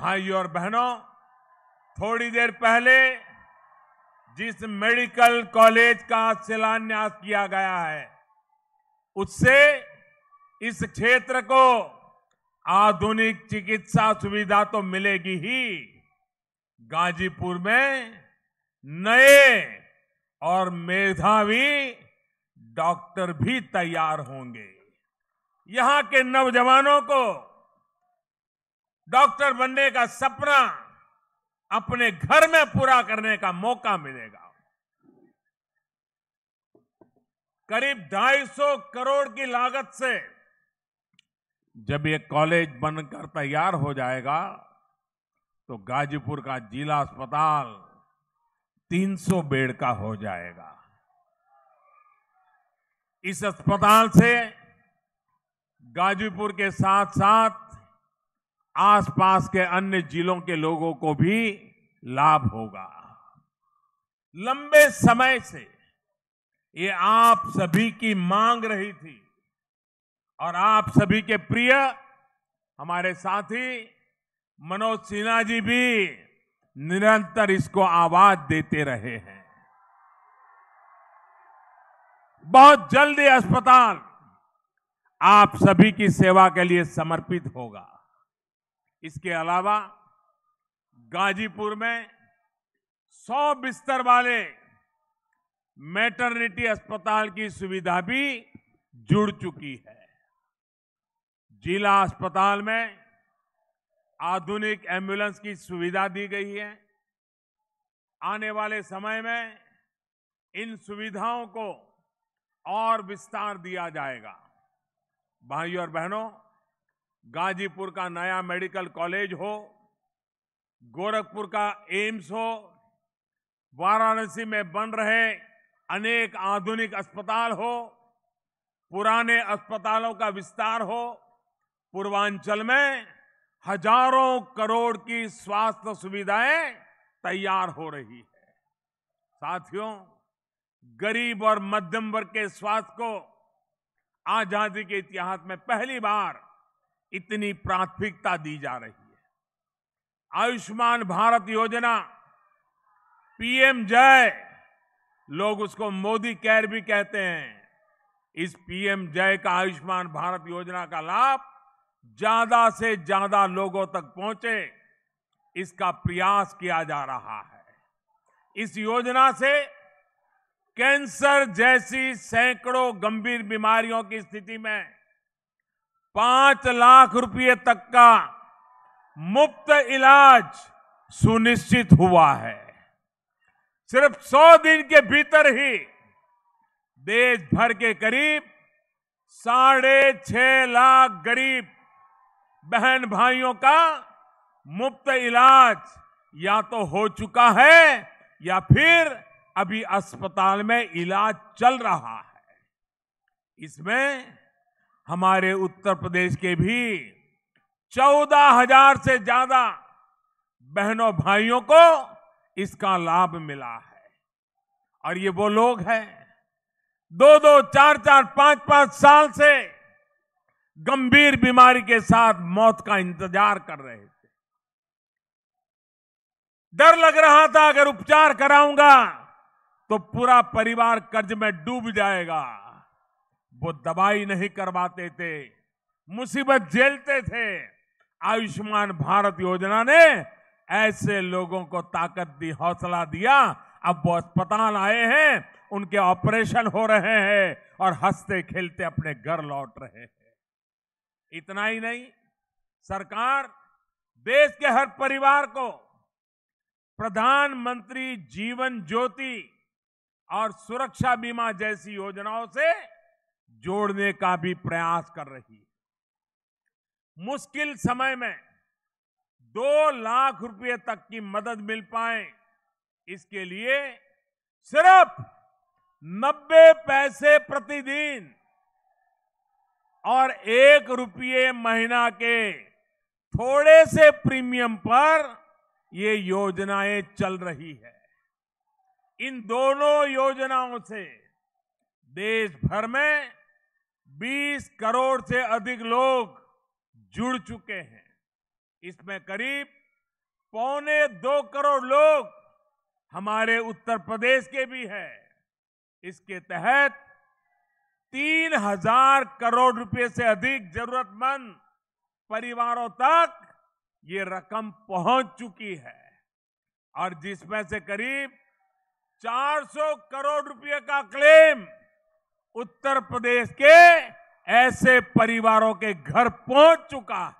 भाई और बहनों, थोड़ी देर पहले जिस मेडिकल कॉलेज का शिलान्यास किया गया है, उससे इस क्षेत्र को आधुनिक चिकित्सा सुविधा तो मिलेगी ही, गाजीपुर में नए और मेधावी डॉक्टर भी तैयार होंगे। यहां के नौजवानों को डॉक्टर बनने का सपना अपने घर में पूरा करने का मौका मिलेगा। करीब 250 करोड़ की लागत से जब ये कॉलेज बनकर तैयार हो जाएगा तो गाजीपुर का जिला अस्पताल 300 बेड का हो जाएगा। इस अस्पताल से गाजीपुर के साथ साथ आसपास के अन्य जिलों के लोगों को भी लाभ होगा। लंबे समय से ये आप सभी की मांग रही थी और आप सभी के प्रिय हमारे साथी मनोज सिन्हा जी भी निरंतर इसको आवाज देते रहे हैं। बहुत जल्द ये अस्पताल आप सभी की सेवा के लिए समर्पित होगा। इसके अलावा गाजीपुर में 100 बिस्तर वाले मैटरनिटी अस्पताल की सुविधा भी जुड़ चुकी है। जिला अस्पताल में आधुनिक एम्बुलेंस की सुविधा दी गई है। आने वाले समय में इन सुविधाओं को और विस्तार दिया जाएगा। भाइयों और बहनों, गाजीपुर का नया मेडिकल कॉलेज हो, गोरखपुर का एम्स हो, वाराणसी में बन रहे अनेक आधुनिक अस्पताल हो, पुराने अस्पतालों का विस्तार हो, पूर्वांचल में हजारों करोड़ की स्वास्थ्य सुविधाएं तैयार हो रही है। साथियों, गरीब और मध्यम वर्ग के स्वास्थ्य को आजादी के इतिहास में पहली बार इतनी प्राथमिकता दी जा रही है। आयुष्मान भारत योजना, पीएम जय, लोग उसको मोदी केयर भी कहते हैं, इस पीएम जय का, आयुष्मान भारत योजना का लाभ ज्यादा से ज्यादा लोगों तक पहुंचे, इसका प्रयास किया जा रहा है। इस योजना से कैंसर जैसी सैकड़ों गंभीर बीमारियों की स्थिति में 5 लाख रुपए तक का मुफ्त इलाज सुनिश्चित हुआ है। सिर्फ 100 दिन के भीतर ही देश भर के करीब 6.5 लाख गरीब बहन भाइयों का मुफ्त इलाज या तो हो चुका है या फिर अभी अस्पताल में इलाज चल रहा है। इसमें हमारे उत्तर प्रदेश के भी 14,000 से ज्यादा बहनों भाइयों को इसका लाभ मिला है। और ये वो लोग हैं 2-2, 4-4, 5-5 साल से गंभीर बीमारी के साथ मौत का इंतजार कर रहे थे। डर लग रहा था अगर उपचार कराऊंगा तो पूरा परिवार कर्ज में डूब जाएगा। वो दवाई नहीं करवाते थे, मुसीबत झेलते थे। आयुष्मान भारत योजना ने ऐसे लोगों को ताकत दी, हौसला दिया। अब वो अस्पताल आए हैं, उनके ऑपरेशन हो रहे हैं और हंसते खेलते अपने घर लौट रहे हैं। इतना ही नहीं, सरकार देश के हर परिवार को प्रधानमंत्री जीवन ज्योति और सुरक्षा बीमा जैसी योजनाओं से जोड़ने का भी प्रयास कर रही है। मुश्किल समय में 2 लाख रुपए तक की मदद मिल पाए, इसके लिए सिर्फ 90 पैसे प्रतिदिन और 1 रुपये महीना के थोड़े से प्रीमियम पर ये योजनाएं चल रही है। इन दोनों योजनाओं से देश भर में 20 करोड़ से अधिक लोग जुड़ चुके हैं। इसमें करीब 2.25 करोड़ लोग हमारे उत्तर प्रदेश के भी हैं। इसके तहत 3,000 करोड़ रुपए से अधिक जरूरतमंद परिवारों तक ये रकम पहुंच चुकी है और जिसमें से करीब 400 करोड़ रुपए का क्लेम उत्तर प्रदेश के ऐसे परिवारों के घर पहुंच चुका है।